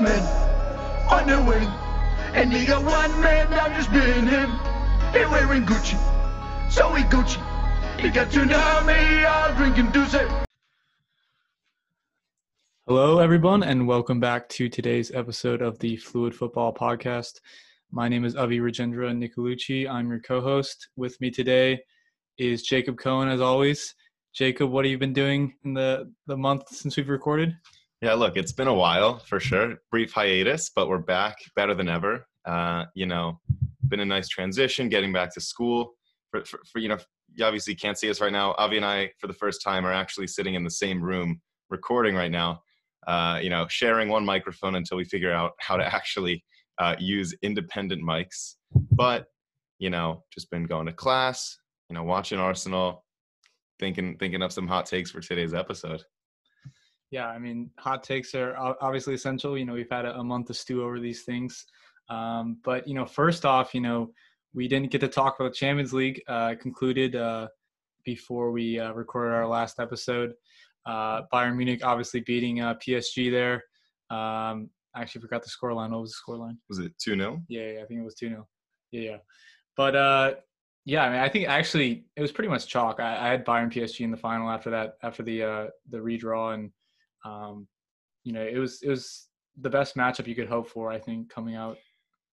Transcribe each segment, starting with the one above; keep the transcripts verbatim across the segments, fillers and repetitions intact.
men on the wing. And nigga one man, I'm just being him. He wearing Gucci, so he Gucci. He got tsunami, all drinking Douce. Hello, everyone, and welcome back to today's episode of the Fluid Football Podcast. My name is Avi Rajendra Nicolucci. I'm your co-host. With me today is Jacob Cohen, as always. Jacob, what have you been doing in the, the month since we've recorded? Yeah, look, it's been a while for sure. Brief hiatus, but we're back better than ever. Uh, you know, been a nice transition, getting back to school. For, for, for you know, you obviously can't see us right now. Avi and I, for the first time, are actually sitting in the same room recording right now, uh, you know, sharing one microphone until we figure out how to actually uh, use independent mics. But, you know, just been going to class, you know, watching Arsenal, thinking, thinking up some hot takes for today's episode. Yeah, I mean, hot takes are obviously essential. You know, we've had a, a month to stew over these things. Um, but, you know, first off, you know, we didn't get to talk about the Champions League. Uh, concluded uh, before we uh, recorded our last episode. Uh, Bayern Munich obviously beating uh, P S G there. Um, I actually forgot the scoreline. What was the scoreline? Was it two nil? Yeah, yeah, I think it was two nil. Yeah, yeah. But, uh, yeah, I mean, I think actually it was pretty much chalk. I, I had Bayern P S G in the final after that, after the uh, the redraw, and Um, you know, it was it was the best matchup you could hope for, I think, coming out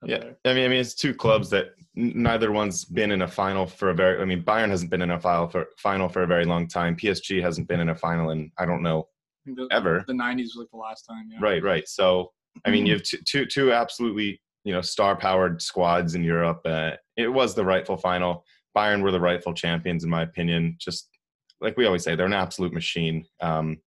of yeah, there. I mean, I mean, it's two clubs that neither one's been in a final for a very. I mean, Bayern hasn't been in a final for final for a very long time. P S G hasn't been in a final in I don't know I the, ever. The nineties was like the last time. Yeah. Right, right. So I mean, you have two two, two absolutely you know star-powered squads in Europe. Uh, it was the rightful final. Bayern were the rightful champions, in my opinion. Just like we always say, they're an absolute machine. Um,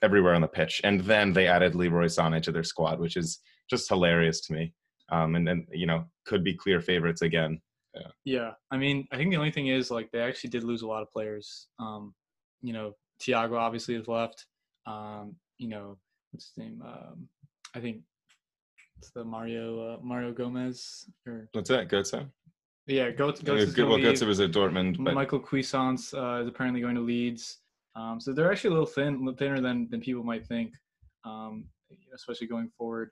everywhere on the pitch. And then they added Leroy Sané to their squad, which is just hilarious to me. Um, and then, you know, could be clear favorites again. Yeah. yeah. I mean, I think the only thing is, like, they actually did lose a lot of players. Um, you know, Thiago obviously has left. Um, you know, what's his name? Um, I think it's the Mario uh, Mario Gomez. Or... What's that? Götze? Yeah, Götze is going well, to Götze was at Dortmund. But... Michael Cuisance uh, is apparently going to Leeds. Um, so they're actually a little thin, thinner than, than people might think, um, especially going forward.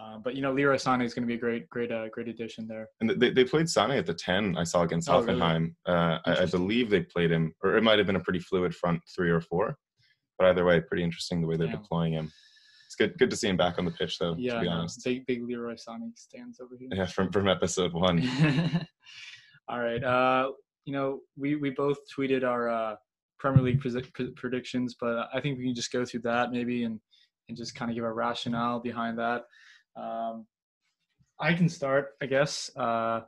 Uh, but, you know, Leroy Sané is going to be a great, great, uh, great addition there. And they, they played Sané at the ten, I saw, against oh, Hoffenheim. Really? Uh, I, I believe they played him, or it might have been a pretty fluid front three or four. But either way, pretty interesting the way they're Damn. deploying him. It's good good to see him back on the pitch, though, yeah, to be honest. Yeah, big, big Leroy Sané stands over here. Yeah, from, from episode one. All right. Uh, you know, we, we both tweeted our uh, – Premier League pre- predictions, but I think we can just go through that maybe and, and just kind of give our rationale behind that. Um, I can start, I guess. Uh,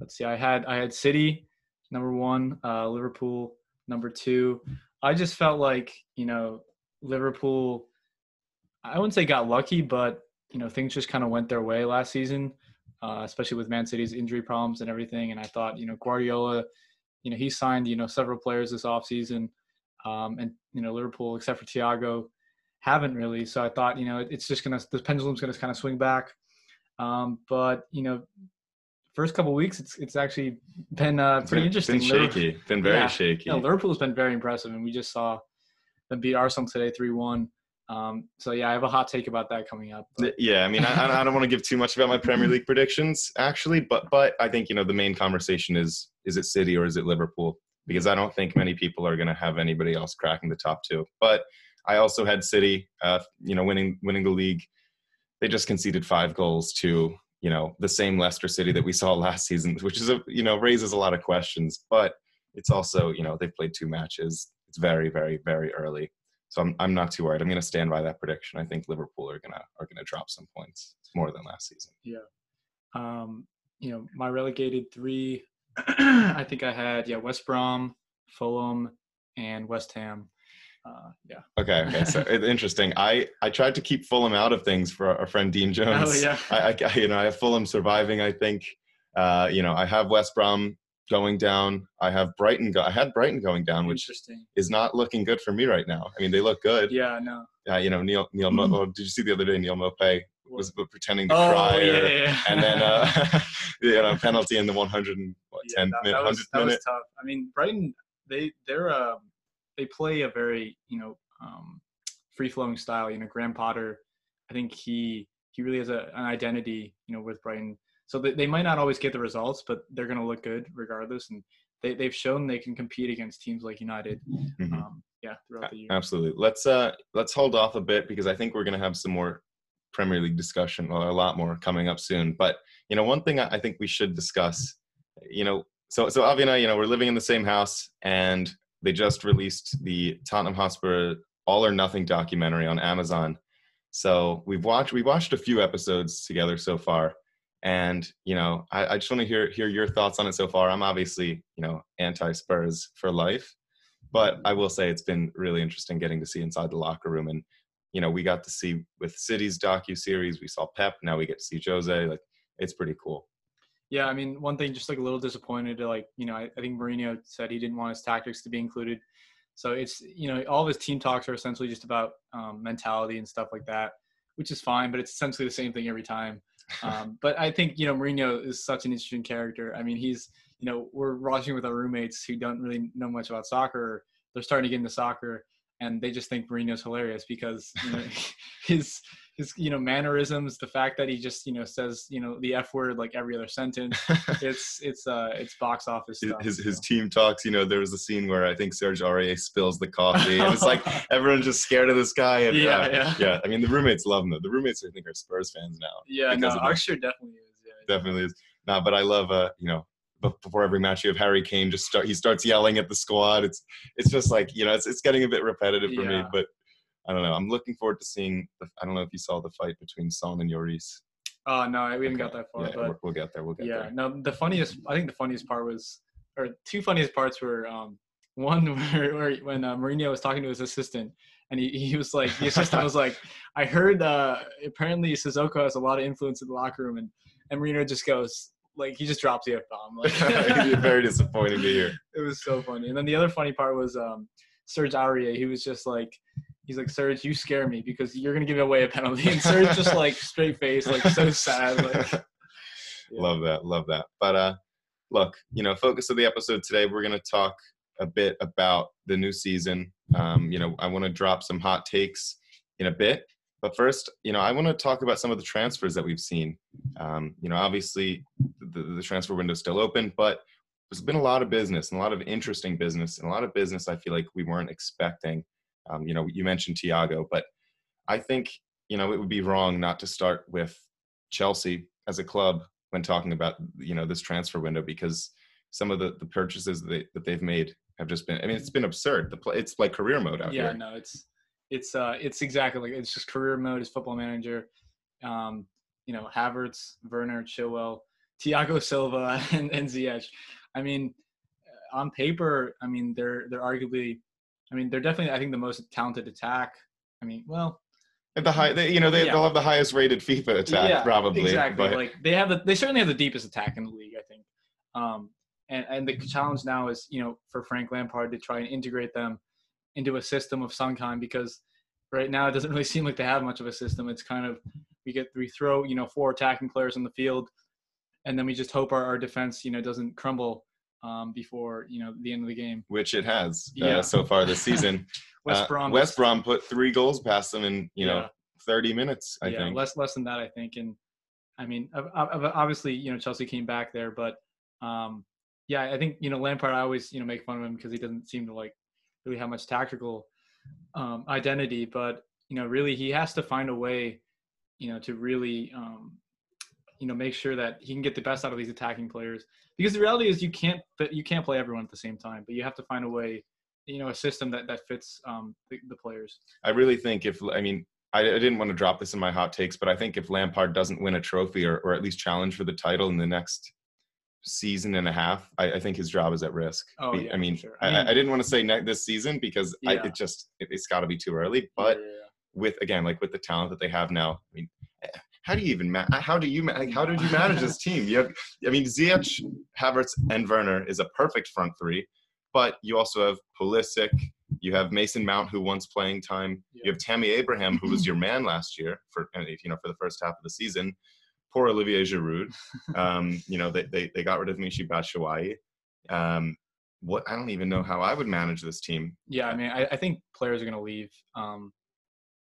let's see. I had I had City number one, uh, Liverpool number two. I just felt like you know Liverpool. I wouldn't say got lucky, but you know things just kind of went their way last season, uh, especially with Man City's injury problems and everything. And I thought you know Guardiola. You know, he signed, you know, several players this offseason. Um, and, you know, Liverpool, except for Thiago, haven't really. So I thought, you know, it's just going to – the pendulum's going to kind of swing back. Um, but, you know, first couple of weeks, it's it's actually been uh, pretty been, interesting. Been Liverpool, shaky. Been very yeah, shaky. Yeah, you know, Liverpool's been very impressive. And we just saw them beat Arsenal today three one. Um, so, yeah, I have a hot take about that coming up. But. Yeah, I mean, I, I don't want to give too much about my Premier League predictions, actually. But but I think, you know, the main conversation is, is it City or is it Liverpool? Because I don't think many people are going to have anybody else cracking the top two. But I also had City, uh, you know, winning winning the league. They just conceded five goals to, you know, the same Leicester City that we saw last season, which is, a, you know, raises a lot of questions. But it's also, you know, they've played two matches. It's very, very, very early. So I'm I'm not too worried. I'm going to stand by that prediction. I think Liverpool are going to are going to drop some points. It's more than last season. Yeah. Um, you know, my relegated three, I think I had, yeah, West Brom, Fulham, and West Ham. Uh, yeah. Okay, okay. So interesting. I, I tried to keep Fulham out of things for our friend Dean Jones. Oh, yeah. I, I, you know, I have Fulham surviving, I think. Uh, you know, I have West Brom going down. I have Brighton. Go- I had Brighton going down, which is not looking good for me right now. I mean, they look good. Yeah, no. Uh, you know, Neil. Neil. Mo- oh, did you see the other day? Neil Mope was pretending to oh, cry, yeah, or, yeah. and then uh, you know, penalty in the one hundred tenth yeah, minute. That was, that minute. was tough. I mean, Brighton. They they're uh, they play a very you know um, free flowing style. You know, Graham Potter. I think he he really has a, an identity, you know, with Brighton. So they, they might not always get the results, but they're going to look good regardless. And they, they've shown they can compete against teams like United. Mm-hmm. Um, yeah, throughout the year. Absolutely. Let's uh, let's hold off a bit, because I think we're going to have some more Premier League discussion, or a lot more, coming up soon. But, you know, one thing I think we should discuss, you know, so so Avi and I, you know, we're living in the same house, and they just released the Tottenham Hotspur All or Nothing documentary on Amazon. So we've watched we watched a few episodes together so far. And, you know, I, I just want to hear hear your thoughts on it so far. I'm obviously, you know, anti-Spurs for life, but I will say it's been really interesting getting to see inside the locker room. And, you know, we got to see with City's docu-series, we saw Pep, now we get to see Jose. Like, it's pretty cool. Yeah, I mean, one thing, just like a little disappointed, like, you know, I, I think Mourinho said he didn't want his tactics to be included. So it's, you know, all of his team talks are essentially just about um, mentality and stuff like that, which is fine, but it's essentially the same thing every time. Um, but I think, you know, Mourinho is such an interesting character. I mean, he's, you know, we're watching with our roommates who don't really know much about soccer. They're starting to get into soccer, and they just think Mourinho's hilarious because, you know, his, his, you know, mannerisms, the fact that he just, you know, says, you know, the F word, like, every other sentence. It's, it's, uh, it's box office stuff. His, his team talks, you know, there was a scene where I think Serge Aurier spills the coffee. And it's like, everyone's just scared of this guy. And, yeah, uh, yeah. Yeah. I mean, the roommates love him, though. The roommates, I think, are Spurs fans now. Yeah, no, our sure definitely is. Yeah, definitely yeah. is. No, but I love, uh, you know, before every match, you have Harry Kane just start. He starts yelling at the squad. It's it's just like, you know, it's it's getting a bit repetitive for yeah. me. But I don't know. I'm looking forward to seeing. The, I don't know if you saw the fight between Son and Lloris. Oh, uh, no, we okay. haven't got that far. Yeah, but we'll get there. We'll get yeah. there. Yeah. No, the funniest. I think the funniest part was, or two funniest parts were um, one where, where when uh, Mourinho was talking to his assistant, and he he was like, the assistant was like, I heard uh, apparently Sissoko has a lot of influence in the locker room, and and Mourinho just goes. Like, he just dropped the F-bomb. Like, very disappointed to hear. It was so funny. And then the other funny part was um, Serge Aurier. He was just like, he's like, Serge, you scare me because you're going to give away a penalty. And Serge just, like, straight face, like, so sad. Like, yeah. Love that. Love that. But, uh, look, you know, focus of the episode today, we're going to talk a bit about the new season. Um, you know, I want to drop some hot takes in a bit. But first, you know, I want to talk about some of the transfers that we've seen. Um, you know, obviously, the, the transfer window is still open, but there's been a lot of business and a lot of interesting business and a lot of business I feel like we weren't expecting. Um, you know, you mentioned Thiago, but I think, you know, it would be wrong not to start with Chelsea as a club when talking about, you know, this transfer window, because some of the, the purchases that, they, that they've made have just been, I mean, it's been absurd. The play, it's like career mode out yeah, here. Yeah, no, it's... It's uh, it's exactly like it's just career mode. It's Football Manager, um, you know, Havertz, Werner, Chilwell, Thiago Silva, and, and Ziyech. I mean, on paper, I mean they're they're arguably, I mean they're definitely I think the most talented attack. I mean, well, at the high, they, you know, they yeah. they'll have the highest rated FIFA attack yeah, probably. Exactly, but. Like they have the, they certainly have the deepest attack in the league, I think. Um, and and the challenge now is, you know, for Frank Lampard to try and integrate them into a system of some kind, because right now it doesn't really seem like they have much of a system. It's kind of, we get, we throw, you know, four attacking players on the field, and then we just hope our, our defense, you know, doesn't crumble um, before, you know, the end of the game. Which it has uh, yeah. so far this season. West, uh, Brom, West Brom put three goals past them in, you know, yeah. thirty minutes, I yeah, think. Less, less than that, I think. And I mean, obviously, you know, Chelsea came back there, but um, yeah, I think, you know, Lampard, I always, you know, make fun of him because he doesn't seem to like, really have much tactical um, identity, but, you know, really he has to find a way, you know, to really, um, you know, make sure that he can get the best out of these attacking players, because the reality is you can't, you can't play everyone at the same time, but you have to find a way, you know, a system that, that fits um, the, the players. I really think if, I mean, I, I didn't want to drop this in my hot takes, but I think if Lampard doesn't win a trophy or, or at least challenge for the title in the next season and a half, I, I think his job is at risk. Oh, yeah, I mean, sure. I, mean I, I didn't want to say ne- this season because yeah. I, it just it, it's got to be too early. But yeah, yeah, yeah. with again, like with the talent that they have now, I mean, how do you even ma- how do you ma- how did you manage this team? You have, I mean, Ziyech, Havertz, and Werner is a perfect front three, but you also have Pulisic, you have Mason Mount who wants playing time, yeah. you have Tammy Abraham who was your man last year for you know for the first half of the season. Poor Olivier Giroud. Um, you know, they, they they got rid of Michy Batshuayi. Um, what I don't even know how I would manage this team. Yeah, I mean, I, I think players are going to leave, um,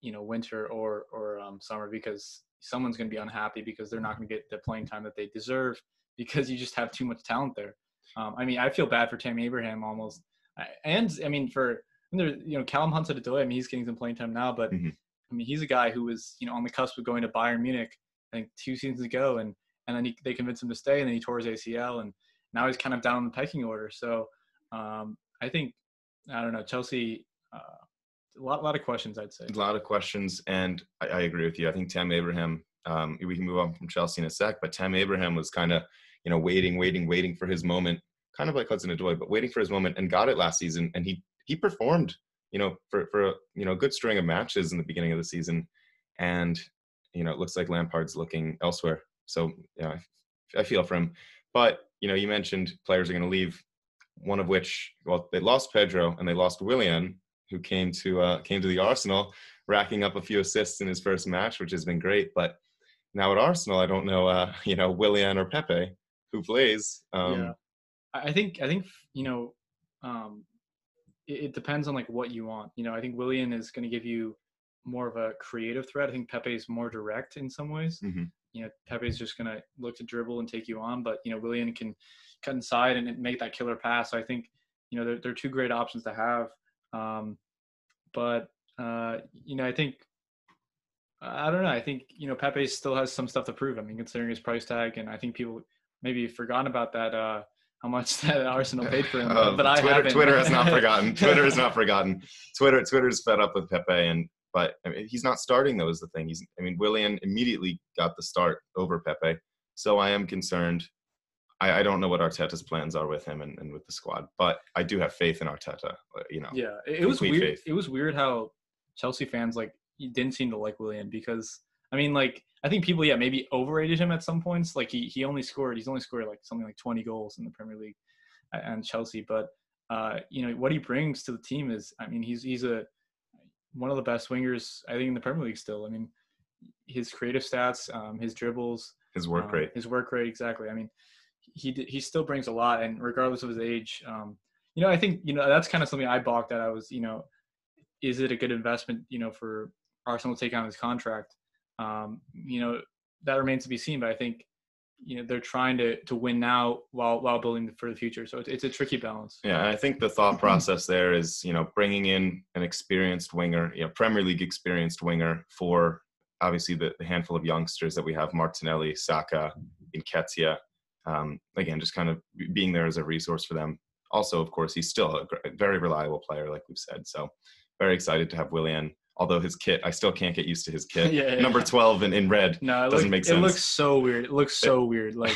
you know, winter or or um, summer because someone's going to be unhappy because they're not going to get the playing time that they deserve because you just have too much talent there. Um, I mean, I feel bad for Tammy Abraham almost. And, I mean, for, you know, Callum Hudson-Odoi, I mean, he's getting some playing time now, but, mm-hmm. I mean, he's a guy who was, you know, on the cusp of going to Bayern Munich, I think, two seasons ago, and, and then he, they convinced him to stay, and then he tore his A C L, and now he's kind of down in the pecking order. So um, I think, I don't know, Chelsea, uh, a lot, lot of questions, I'd say. A lot of questions, and I, I agree with you. I think Tammy Abraham, um, we can move on from Chelsea in a sec, but Tammy Abraham was kind of, you know, waiting, waiting, waiting for his moment, kind of like Hudson-Odoi, but waiting for his moment, and got it last season, and he he performed, you know, for, for a, you know, good string of matches in the beginning of the season. And, you know, it looks like Lampard's looking elsewhere. So, yeah, I, I feel for him. But, you know, you mentioned players are going to leave, one of which, well, they lost Pedro and they lost Willian, who came to uh, came to the Arsenal, racking up a few assists in his first match, which has been great. But now at Arsenal, I don't know, uh, you know, Willian or Pepe, who plays. Um, yeah. I think, I think you know, um, it depends on like what you want. You know, I think Willian is going to give you more of a creative threat. I think Pepe is more direct in some ways. Mm-hmm. You know, Pepe is just going to look to dribble and take you on, but you know, Willian can cut inside and make that killer pass. So I think, you know, they're, they're two great options to have. Um, but, uh, you know, I think, I don't know. I think, you know, Pepe still has some stuff to prove. I mean, considering his price tag, and I think people maybe forgotten about that, uh, how much that Arsenal paid for him, uh, but I Twitter, haven't. Twitter has not forgotten. Twitter has not forgotten. Twitter, Twitter's fed up with Pepe, and but I mean, he's not starting though is the thing. He's, I mean, Willian immediately got the start over Pepe, so I am concerned. I, I don't know what Arteta's plans are with him and, and with the squad, but I do have faith in Arteta. You know, yeah, it, it was weird. Faith. It was weird how Chelsea fans like didn't seem to like Willian because I mean, like I think people, yeah, maybe overrated him at some points. Like he, he only scored, he's only scored like something like twenty goals in the Premier League and Chelsea. But, uh, you know, what he brings to the team is, I mean, he's, he's a, one of the best wingers, I think, in the Premier League still. I mean, his creative stats, um, his dribbles, his work rate, um, his work rate. Exactly. I mean, he, he still brings a lot, and regardless of his age, um, you know, I think, you know, that's kind of something I balked at. I was, you know, is it a good investment, you know, for Arsenal to take on his contract? Um, you know, that remains to be seen, but I think, you know, they're trying to, to win now while, while building for the future. So it's, it's a tricky balance. Yeah. And I think the thought process there is, you know, bringing in an experienced winger, you know, Premier League experienced winger for obviously the, the handful of youngsters that we have, Martinelli, Saka, Nketiah, um, again, just kind of being there as a resource for them. Also, of course, he's still a very reliable player, like we've said. So very excited to have Willian. Although his kit, I still can't get used to his kit. Yeah, yeah. Number twelve in, in red no, it doesn't look, make sense. It looks so weird. It looks so weird. Like,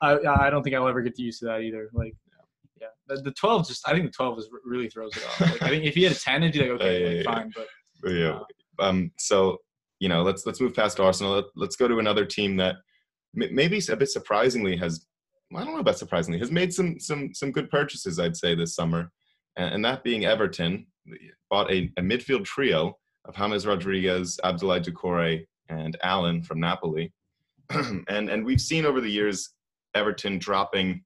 I I don't think I'll ever get used to that either. Like, yeah, the, the twelve just. I think the twelve is really throws it off. Like, I think if he had a ten, it'd be like okay, uh, yeah, like, yeah. fine. But yeah, uh, um. So you know, let's let's move past Arsenal. Let's go to another team that maybe a bit surprisingly has. I don't know about surprisingly has made some some some good purchases. I'd say this summer, and, and that being Everton. Bought a, a midfield trio of James Rodriguez, Abdoulaye Doucouré, and Allan from Napoli. and and we've seen over the years Everton dropping,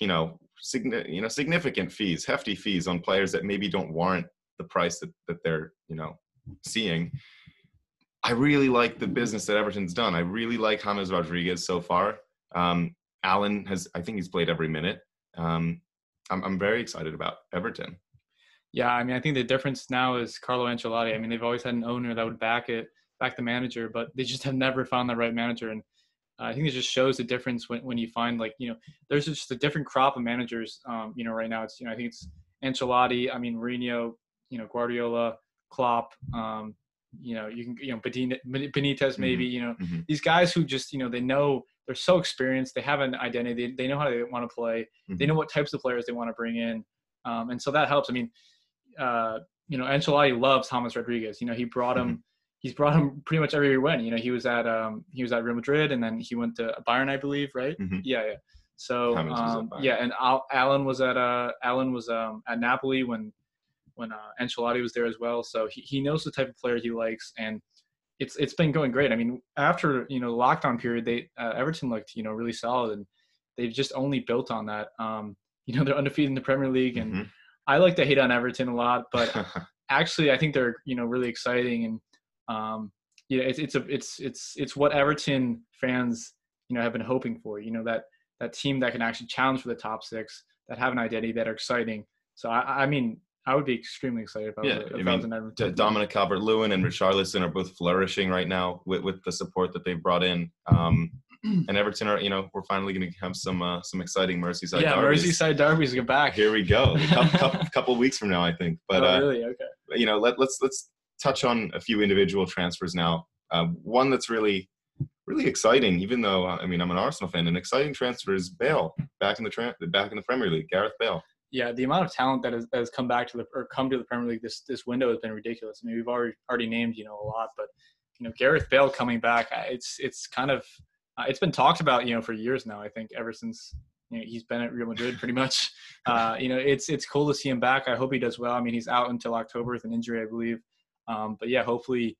you know, signi- you know, significant fees, hefty fees on players that maybe don't warrant the price that, that they're, you know, seeing. I really like the business that Everton's done. I really like James Rodriguez so far. Um, Allan has, I think he's played every minute. Um, I'm, I'm very excited about Everton. Yeah, I mean, I think the difference now is Carlo Ancelotti. I mean, they've always had an owner that would back it, back the manager, but they just have never found the right manager. And uh, I think it just shows the difference when, when you find, like, you know, there's just a different crop of managers, um, you know, right now. It's, you know, I think it's Ancelotti, I mean, Mourinho, you know, Guardiola, Klopp, um, you know, you can, you know, Benitez maybe, mm-hmm. you know, mm-hmm. these guys who just, you know, they know they're so experienced. They have an identity. They, they know how they want to play. Mm-hmm. They know what types of players they want to bring in. Um, and so that helps. I mean, Uh, you know, Ancelotti loves James Rodriguez. You know, he brought him. Mm-hmm. He's brought him pretty much everywhere he went. You know, he was at um, he was at Real Madrid, and then he went to Bayern, I believe, right? Mm-hmm. Yeah, yeah. So um, yeah, and Al- Allan was at uh, Allan was um, at Napoli when when uh, Ancelotti was there as well. So he, he knows the type of player he likes, and it's it's been going great. I mean, after you know the lockdown period, they uh, Everton looked you know really solid, and they've just only built on that. Um, you know, they're undefeated in the Premier League, and. Mm-hmm. I like to hate on Everton a lot, but actually I think they're, you know, really exciting. And, um, you know, it's it's a it's it's it's what Everton fans, you know, have been hoping for. You know, that that team that can actually challenge for the top six, that have an identity, that are exciting. So I, I mean, I would be extremely excited about yeah, it. I mean, D- Dominic Calvert-Lewin and Richarlison are both flourishing right now with, with the support that they've brought in. Um, and Everton are, you know, we're finally going to have some uh, some exciting Merseyside yeah, derbies. Yeah, Merseyside derbies get back. Here we go. A couple, couple, couple weeks from now, I think. But oh, really? Okay. Uh, you know, let, let's let's touch on a few individual transfers now. Uh, one that's really, really exciting, even though, I mean, I'm an Arsenal fan. An exciting transfer is Bale back in the tra- back in the Premier League. Gareth Bale. Yeah, the amount of talent that has, that has come back to the or come to the Premier League this this window has been ridiculous. I mean, we've already already named, you know, a lot, but you know, Gareth Bale coming back, it's it's kind of uh, it's been talked about, you know, for years now. I think ever since, you know, he's been at Real Madrid pretty much. Uh, you know, it's it's cool to see him back. I hope he does well. I mean, he's out until October with an injury, I believe. Um, but yeah, hopefully,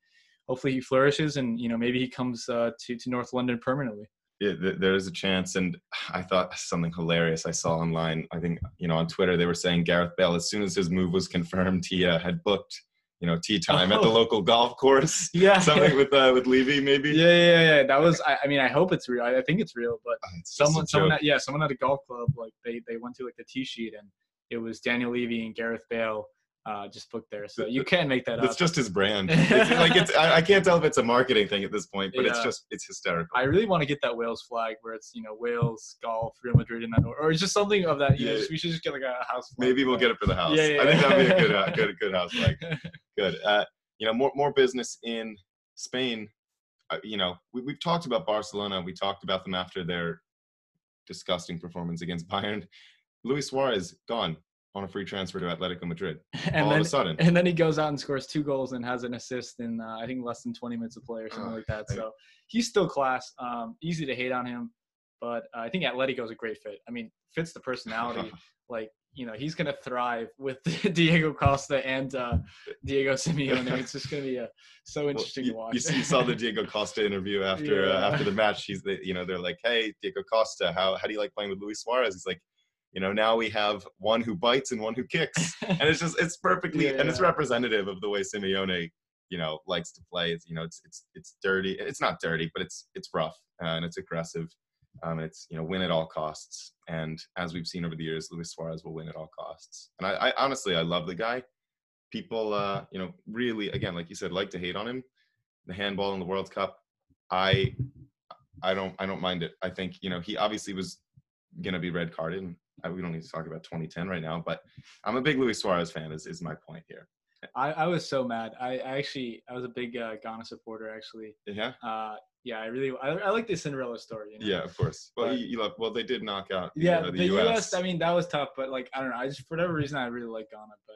hopefully he flourishes and you know maybe he comes uh, to to North London permanently. Yeah, there is a chance, and I thought something hilarious I saw online. I think, you know, on Twitter they were saying Gareth Bale, as soon as his move was confirmed, he uh, had booked, you know, tea time oh. at the local golf course. Yeah, something with uh, with Levy maybe. Yeah, yeah, yeah. That was. I, I mean, I hope it's real. I, I think it's real, but uh, it's someone, someone, at, yeah, someone at a golf club, like they they went to like the tee sheet, and it was Daniel Levy and Gareth Bale. Uh, just booked there, so you can't make that up. It's just his brand. It's, like it's, I, I can't tell if it's a marketing thing at this point, but yeah. it's just it's hysterical. I really want to get that Wales flag where it's, you know, Wales, golf, Real Madrid, and that, or it's just something of that. You yeah. know, just, we should just get like a house flag. Maybe we'll get it for the house. Yeah, yeah, I think that'd be a good, uh, good, good house flag. Good. Uh, you know, more more business in Spain. Uh, you know, we, we've talked about Barcelona. We talked about them after their disgusting performance against Bayern. Luis Suarez gone. On a free transfer to Atletico Madrid, and all then, of a sudden, and then he goes out and scores two goals and has an assist in uh, I think less than twenty minutes of play or something oh, like that. So he's still class. Um, easy to hate on him, but uh, I think Atletico is a great fit. I mean, fits the personality. Like, you know, he's gonna thrive with Diego Costa and uh, Diego Simeone. It's just gonna be a, so interesting well, you, to watch. You, see, you saw the Diego Costa interview after yeah. uh, after the match. He's the, you know they're like, hey Diego Costa, how how do you like playing with Luis Suarez? He's like, you know, now we have one who bites and one who kicks. And it's just, it's perfectly, yeah, yeah. and it's representative of the way Simeone, you know, likes to play. It's, you know, it's, it's, it's dirty. It's not dirty, but it's, it's rough uh, and it's aggressive. Um, and it's, you know, win at all costs. And as we've seen over the years, Luis Suarez will win at all costs. And I, I honestly, I love the guy. People, uh, you know, really, again, like you said, like to hate on him. The handball in the World Cup. I, I don't, I don't mind it. I think, you know, he obviously was going to be red carded, and we don't need to talk about twenty ten right now, but I'm a big Luis Suarez fan is, is my point here. I, I was so mad. I, I actually, I was a big uh, Ghana supporter actually. Yeah. Uh, yeah, I really, I, I like the Cinderella story. You know? Yeah, of course. Well, but, you, you love, well, they did knock out yeah, you know, the, the U S. U S I mean, that was tough, but like, I don't know. I just, for whatever reason, I really like Ghana, but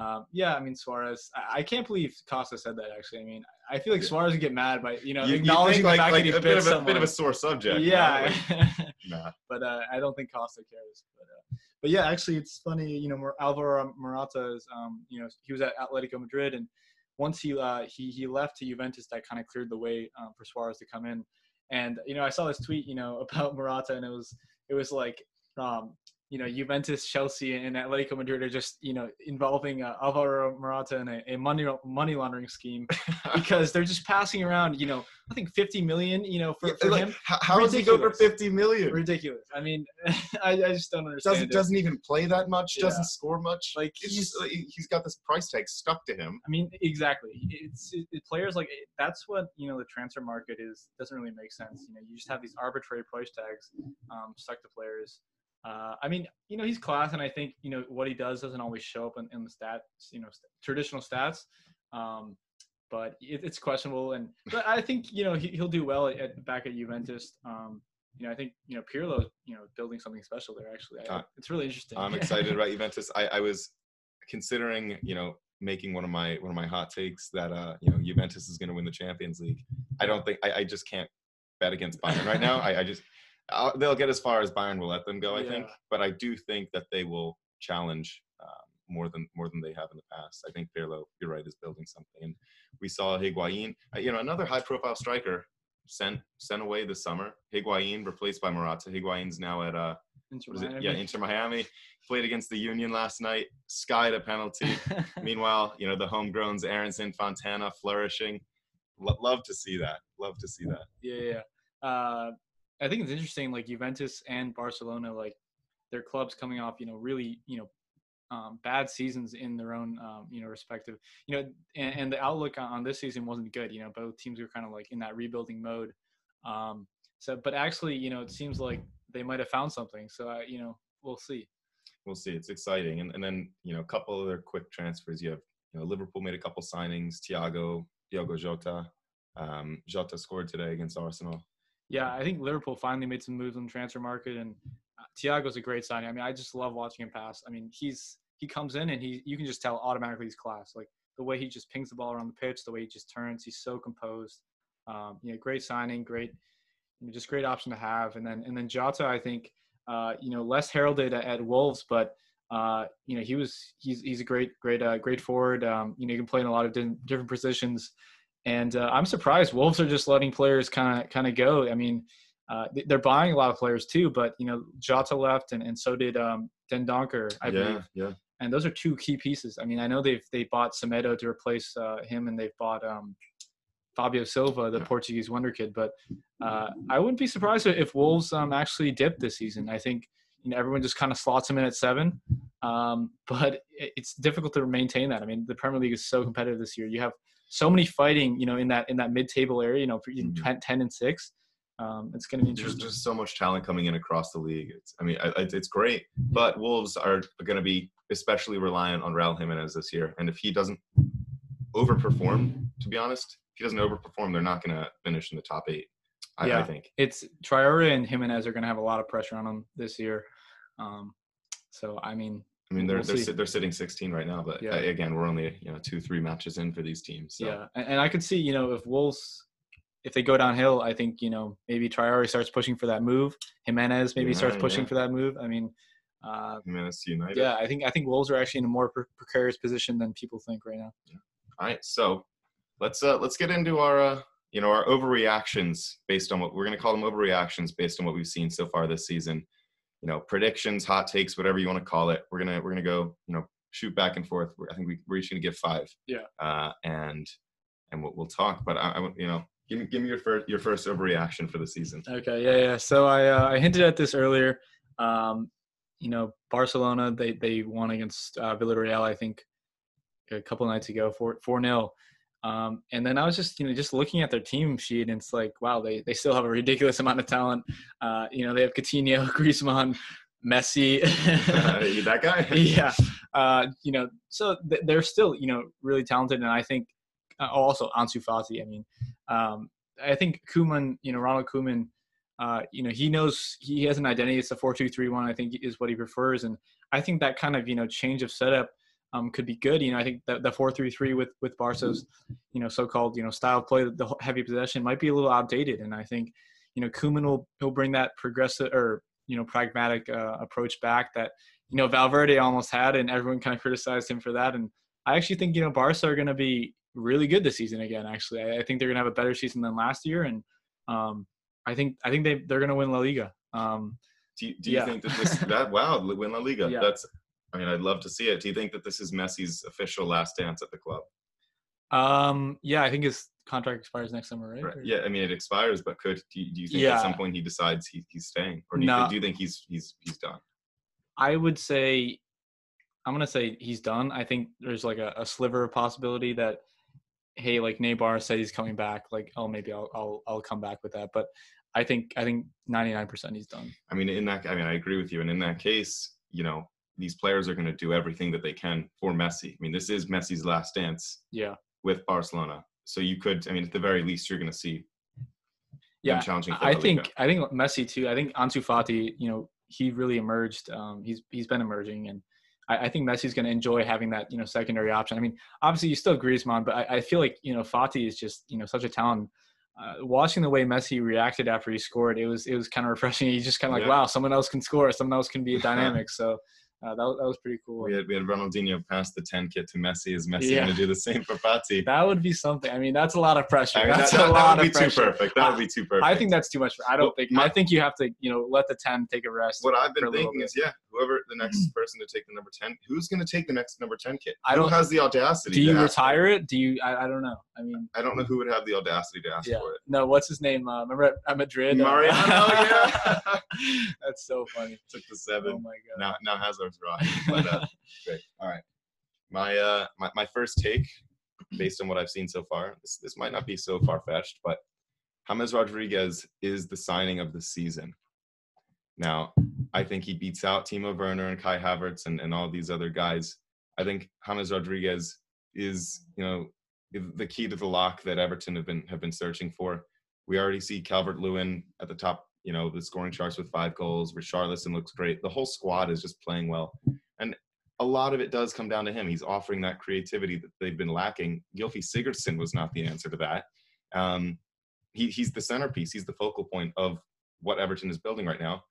um, yeah, I mean, Suarez, I, I can't believe Costa said that actually. I mean, I feel like yeah. Suarez would get mad by, you know, you, acknowledging you think, the fact like, that like he bit someone. A bit of a sore subject. Yeah. Right? Like, nah. But uh, I don't think Costa cares. But, uh, but yeah, actually, it's funny. You know, Alvaro Morata is, um, you know, he was at Atletico Madrid, and once he uh, he he left to Juventus, that kind of cleared the way um, for Suarez to come in. And you know, I saw this tweet, you know, about Morata, and it was it was like, um, you know, Juventus, Chelsea, and Atletico Madrid are just, you know, involving uh, Alvaro Morata in a, a money money laundering scheme because they're just passing around, you know, I think fifty million, you know, for, for like, him. How, how does he go for fifty million? Ridiculous. I mean, I, I just don't understand. Doesn't, doesn't even play that much, yeah. doesn't score much. Like, he's, he's got this price tag stuck to him. I mean, exactly. It's it, it, players like, it, that's what, you know, the transfer market is, doesn't really make sense. You know, you just have these arbitrary price tags um, stuck to players. Uh, I mean, you know, he's class, and I think, you know, what he does doesn't always show up in, in the stats, you know, st- traditional stats. Um, but it, it's questionable. And but I think, you know, he, he'll do well at, at back at Juventus. Um, you know, I think, you know, Pirlo, you know, building something special there, actually. I, it's really interesting. I'm excited about Juventus. I, I was considering, you know, making one of my one of my hot takes that, uh, you know, Juventus is going to win the Champions League. I don't think – I just can't bet against Bayern right now. I, I just – I'll, they'll get as far as Bayern will let them go, I yeah. think. But I do think that they will challenge um, more than more than they have in the past. I think Pirlo, you're right, is building something. And we saw Higuain, uh, you know, another high-profile striker sent sent away this summer. Higuain replaced by Morata. Higuain's now at uh, Inter Miami. Yeah, Inter Miami. Played against the Union last night. Skied a penalty. Meanwhile, you know, the homegrowns, Aronson, Fontana, flourishing. L- love to see that. Love to see that. Yeah, yeah. Uh, I think it's interesting, like Juventus and Barcelona, like their clubs coming off, you know, really, you know, um, bad seasons in their own, um, you know, respective, you know, and, and the outlook on this season wasn't good. You know, both teams were kind of like in that rebuilding mode. Um, so, but actually, you know, it seems like they might have found something. So, uh, you know, we'll see. We'll see. It's exciting. And and then, you know, a couple other quick transfers. You have, you know, Liverpool made a couple signings. Thiago, Diogo Jota. Um, Jota scored today against Arsenal. Yeah, I think Liverpool finally made some moves on the transfer market, and Thiago's a great signing. I mean, I just love watching him pass. I mean, he's he comes in and he you can just tell automatically he's class. Like the way he just pings the ball around the pitch, the way he just turns, he's so composed. Um, you know, great signing, great, you know, just great option to have. And then and then Jota, I think, uh, you know, less heralded at, at Wolves, but uh, you know, he was he's he's a great great uh, great forward. Um, you know, you can play in a lot of different positions. And uh, I'm surprised Wolves are just letting players kind of kind of go. I mean, uh, they're buying a lot of players too, but, you know, Jota left and, and so did um, Den Donker, I yeah, believe. Yeah. And those are two key pieces. I mean, I know they've they bought Semedo to replace uh, him, and they've bought um, Fabio Silva, the yeah. Portuguese wonder kid. But uh, I wouldn't be surprised if Wolves um, actually dipped this season. I think, you know, everyone just kind of slots him in at seven. Um, but it's difficult to maintain that. I mean, the Premier League is so competitive this year. You have so many fighting, you know, in that in that mid-table area, you know, for mm-hmm. ten, ten and six. Um, it's going to be interesting. There's just so much talent coming in across the league. It's, I mean, I, it's great, but Wolves are going to be especially reliant on Raul Jimenez this year. And if he doesn't overperform, to be honest, if he doesn't overperform, they're not going to finish in the top eight, I, yeah. I think. It's Traore and Jimenez are going to have a lot of pressure on them this year. Um, so, I mean – I mean, they're we'll they're, si- they're sitting sixteen right now, but yeah. uh, again, we're only, you know, two, three matches in for these teams. So. Yeah, and, and I could see, you know, if Wolves, if they go downhill, I think, you know, maybe Traore starts pushing for that move. Jimenez maybe yeah, starts pushing yeah. for that move. I mean, uh, Jimenez to United. Yeah, I think I think Wolves are actually in a more per- precarious position than people think right now. Yeah. All right, so let's uh, let's get into our uh, you know, our overreactions based on what we're going to call them overreactions based on what we've seen so far this season. You know, predictions, hot takes, whatever you want to call it. We're gonna we're gonna go, you know, shoot back and forth. We're, I think we, we're each gonna give five. Yeah. Uh, and and we'll, we'll talk. But I, I, you know, give me give me your first your first overreaction for the season. Okay. Yeah. Yeah. So I uh, I hinted at this earlier. Um, you know, Barcelona they they won against uh, Villarreal, I think, a couple nights ago, four four nil. Um, and then I was just, you know, just looking at their team sheet, and it's like, wow, they, they still have a ridiculous amount of talent. Uh, you know, they have Coutinho, Griezmann, Messi. uh, that guy? Yeah. Uh, you know, so th- they're still, you know, really talented. And I think uh, also Ansu Fati. I mean, um, I think Koeman, you know, Ronald Koeman, uh, you know, he knows he has an identity. It's a four two three one, I think, is what he prefers. And I think that kind of, you know, change of setup Um, could be good. You know, I think that the four three three with with Barca's, you know, so-called, you know, style of play, the heavy possession might be a little outdated. And I think, you know, Koeman will he'll bring that progressive or, you know, pragmatic uh, approach back that, you know, Valverde almost had, and everyone kind of criticized him for that. And I actually think, you know, Barca are going to be really good this season again. Actually, I, I think they're going to have a better season than last year, and um, I think I think they they're going to win La Liga. Um, do you, do you yeah. think that this, that wow win La Liga? Yeah. That's I mean, I'd love to see it. Do you think that this is Messi's official last dance at the club? Um, yeah, I think his contract expires next summer, right? right. Yeah, I mean, it expires, but could do you, do you think yeah. at some point he decides he, he's staying, or do you, no. think, do you think he's he's he's done? I would say, I'm gonna say he's done. I think there's like a, a sliver of possibility that, hey, like Neymar said he's coming back. Like, oh, maybe I'll I'll I'll come back with that. But I think I think ninety-nine percent he's done. I mean, in that, I mean, I agree with you. And in that case, you know, these players are going to do everything that they can for Messi. I mean, this is Messi's last dance yeah. with Barcelona. So you could, I mean, at the very least, you're going to see yeah. them challenging for I La think, Liga. I think Messi too. I think Ansu Fati, you know, he really emerged. Um, he's he's been emerging. And I, I think Messi's going to enjoy having that, you know, secondary option. I mean, obviously you still have Griezmann, but I, I feel like, you know, Fati is just, you know, such a talent. Uh, watching the way Messi reacted after he scored, it was, it was kind of refreshing. He's just kind of like, yeah. wow, someone else can score. Someone else can be a dynamic. So, Uh, that, that was pretty cool. We had, we had Ronaldinho pass the ten kit to Messi. Is Messi yeah. going to do the same for Fati? That would be something. I mean, that's a lot of pressure. I mean, that's that, that, a lot that would of be pressure. Too perfect. That would be too perfect. I think that's too much. I don't well, think. My, I think you have to, you know, let the ten take a rest. What I've been thinking is, yeah, whoever the next person to take the number ten, who's going to take the next number ten kid? I don't, who has the audacity? Do you retire it? Do you? I, I don't know. I mean, I don't know who would have the audacity to ask yeah. for it. No, what's his name? Uh, remember at, at Madrid? Mariano. Yeah, that's so funny. Took the seven. Oh my god. Now, now Hazard's right. But, uh, great. All right. My uh, my my first take, based on what I've seen so far. This this might not be so far fetched, but James Rodriguez is the signing of the season. Now, I think he beats out Timo Werner and Kai Havertz and, and all these other guys. I think James Rodriguez is, you know, the key to the lock that Everton have been have been searching for. We already see Calvert-Lewin at the top, you know, the scoring charts with five goals. Richarlison looks great. The whole squad is just playing well. And a lot of it does come down to him. He's offering that creativity that they've been lacking. Gylfi Sigurdsson was not the answer to that. Um, he, he's the centerpiece. He's the focal point of what Everton is building right now.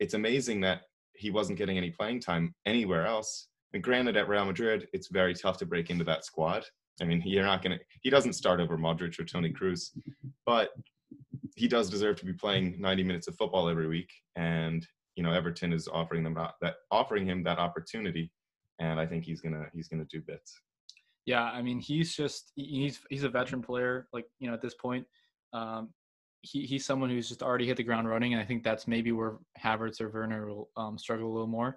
It's amazing that he wasn't getting any playing time anywhere else. And granted, at Real Madrid, it's very tough to break into that squad. I mean, you're not going to – he doesn't start over Modric or Toni Kroos, but he does deserve to be playing ninety minutes of football every week. And, you know, Everton is offering them that, offering him that opportunity. And I think he's gonna he's gonna do bits. Yeah, I mean, he's just he's he's a veteran player. Like, you know, at this point, um, he he's someone who's just already hit the ground running. And I think that's maybe where Havertz or Werner will um, struggle a little more.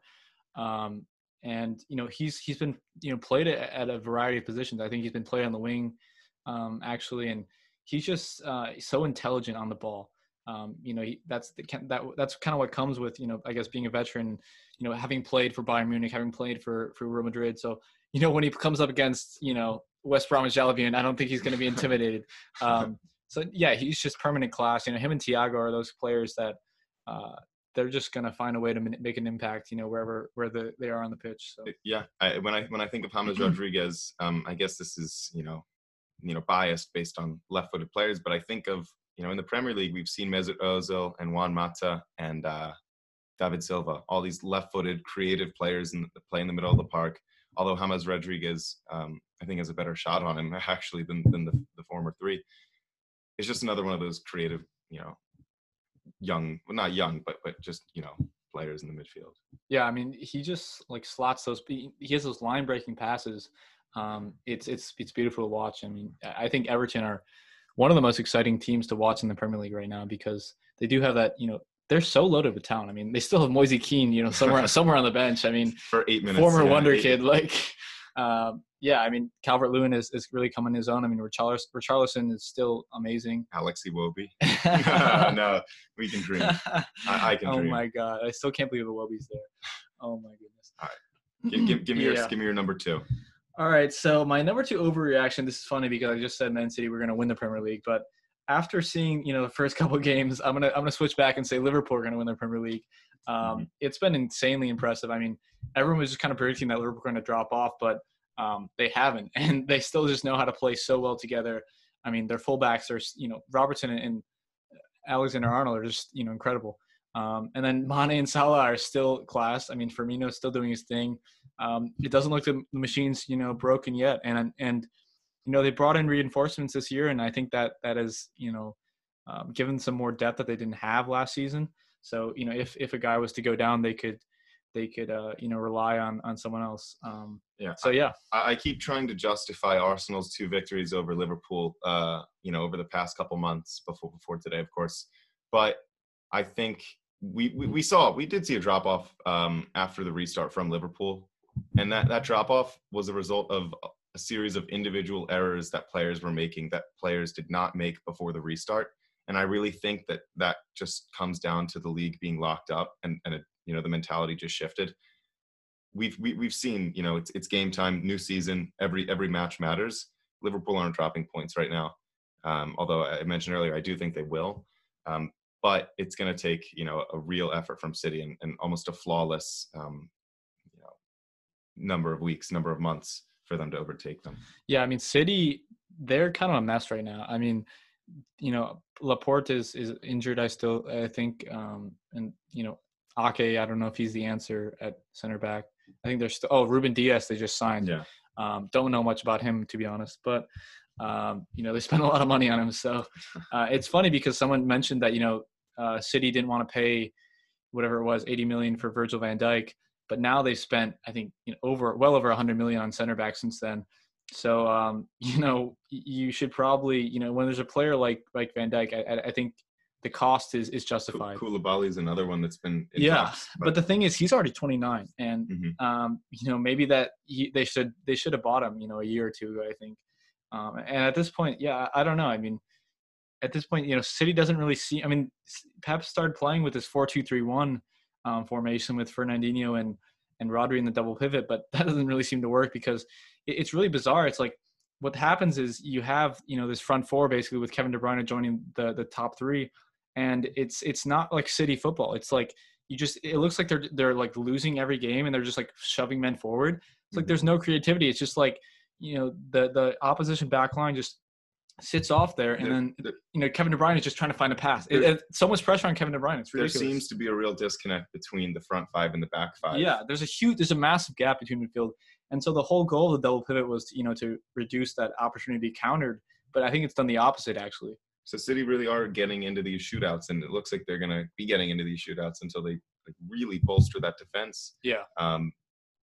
Um, and you know, he's he's been you know played at a variety of positions. I think he's been played on the wing, um, actually, and he's just uh, so intelligent on the ball. Um, you know, he, that's the, that that's kind of what comes with, you know, I guess being a veteran, you know, having played for Bayern Munich, having played for, for Real Madrid. So, you know, when he comes up against, you know, West Brom and Albion, I don't think he's going to be intimidated. Um, so, yeah, he's just permanent class. You know, him and Thiago are those players that uh, they're just going to find a way to make an impact, you know, wherever where the, they are on the pitch. So. Yeah. I, when I when I think of James Rodriguez, um, I guess this is, you know, you know, biased based on left-footed players, but I think of, you know, in the Premier League, we've seen Mesut Ozil and Juan Mata and uh, David Silva, all these left-footed, creative players in the, play in the middle of the park. Although James Rodriguez, um, I think, has a better shot on him, actually, than, than the, the former three. It's just another one of those creative, you know, young, well, not young, but but just, you know, players in the midfield. Yeah, I mean, he just, like, slots those – he has those line-breaking passes. Um, it's, it's, it's beautiful to watch. I mean, I think Everton are – one of the most exciting teams to watch in the Premier League right now, because they do have that, you know, they're so loaded with talent. I mean, they still have Moise Kean, you know, somewhere somewhere on the bench. I mean, for eight minutes, former yeah, wonder eight. kid, like, um, yeah. I mean, Calvert-Lewin is, is really coming his own. I mean, Richarlison, Richarlison is still amazing. Alex Iwobi. No, we can dream. I, I can. Oh dream. my god, I still can't believe Iwobi's there. Oh my goodness. All right, give, give, give me yeah. your give me your number two. All right, so my number two overreaction, this is funny because I just said Man City were going to win the Premier League, but after seeing, you know, the first couple of games, I'm going to I'm going to switch back and say Liverpool are going to win the Premier League. Um, mm-hmm. It's been insanely impressive. I mean, everyone was just kind of predicting that Liverpool were going to drop off, but um, they haven't, and they still just know how to play so well together. I mean, their fullbacks are, you know, Robertson and Alexander-Arnold are just, you know, incredible. Um, and then Mane and Salah are still class. I mean, Firmino's still doing his thing. Um, it doesn't look like the machine's, you know, broken yet. And, and, you know, they brought in reinforcements this year. And I think that that is, you know, um, given some more depth that they didn't have last season. So, you know, if, if a guy was to go down, they could, they could, uh, you know, rely on, on someone else. Um, yeah. So, yeah. I, I keep trying to justify Arsenal's two victories over Liverpool, uh, you know, over the past couple months before, before today, of course. But I think we, we, we saw, we did see a drop off um, after the restart from Liverpool. And that, that drop-off was a result of a series of individual errors that players were making that players did not make before the restart. And I really think that that just comes down to the league being locked up and, and it, you know, the mentality just shifted. We've, we, we've seen, you know, it's, it's game time, new season, every, every match matters. Liverpool aren't dropping points right now. Um, although I mentioned earlier, I do think they will. Um, but it's going to take, you know, a real effort from City and, and almost a flawless um, – number of weeks, number of months for them to overtake them. Yeah, I mean, City, they're kind of a mess right now. I mean, you know, Laporte is is injured, I still, I think. Um, and, you know, Ake, I don't know if he's the answer at center back. I think there's still, oh, Ruben Dias, they just signed. Yeah. Um, don't know much about him, to be honest. But, um, you know, they spent a lot of money on him. So uh, it's funny because someone mentioned that, you know, uh, City didn't want to pay whatever it was, eighty million dollars for Virgil van Dijk. But now they've spent, I think, you know, over well over one hundred million on center back since then. So, um, you know, you should probably, you know, when there's a player like like Van Dijk, I, I think the cost is is justified. Koulibaly is another one that's been in yeah. Talks, but. but the thing is, he's already twenty-nine, and mm-hmm. um, you know, maybe that he, they should they should have bought him, you know, a year or two ago, I think. Um, and at this point, yeah, I don't know. I mean, at this point, you know, City doesn't really see. I mean, Pep started playing with this four two three one um, formation with Fernandinho and and Rodri in the double pivot, but that doesn't really seem to work because it, it's really bizarre. It's like what happens is you have, you know, this front four basically with Kevin De Bruyne joining the the top three, and it's it's not like City football. It's like you just it looks like they're they're like losing every game and they're just like shoving men forward. It's mm-hmm. like there's no creativity. It's just like, you know, the the opposition back line just sits off there, and there, then there, you know, Kevin De Bruyne is just trying to find a pass. It, it, so much pressure on Kevin De Bruyne. It's ridiculous. There seems to be a real disconnect between the front five and the back five. Yeah, there's a huge, there's a massive gap between midfield, and so the whole goal of the double pivot was, to, you know, to reduce that opportunity to be countered. But I think it's done the opposite actually. So City really are getting into these shootouts, and it looks like they're going to be getting into these shootouts until they like, really bolster that defense. Yeah. Um,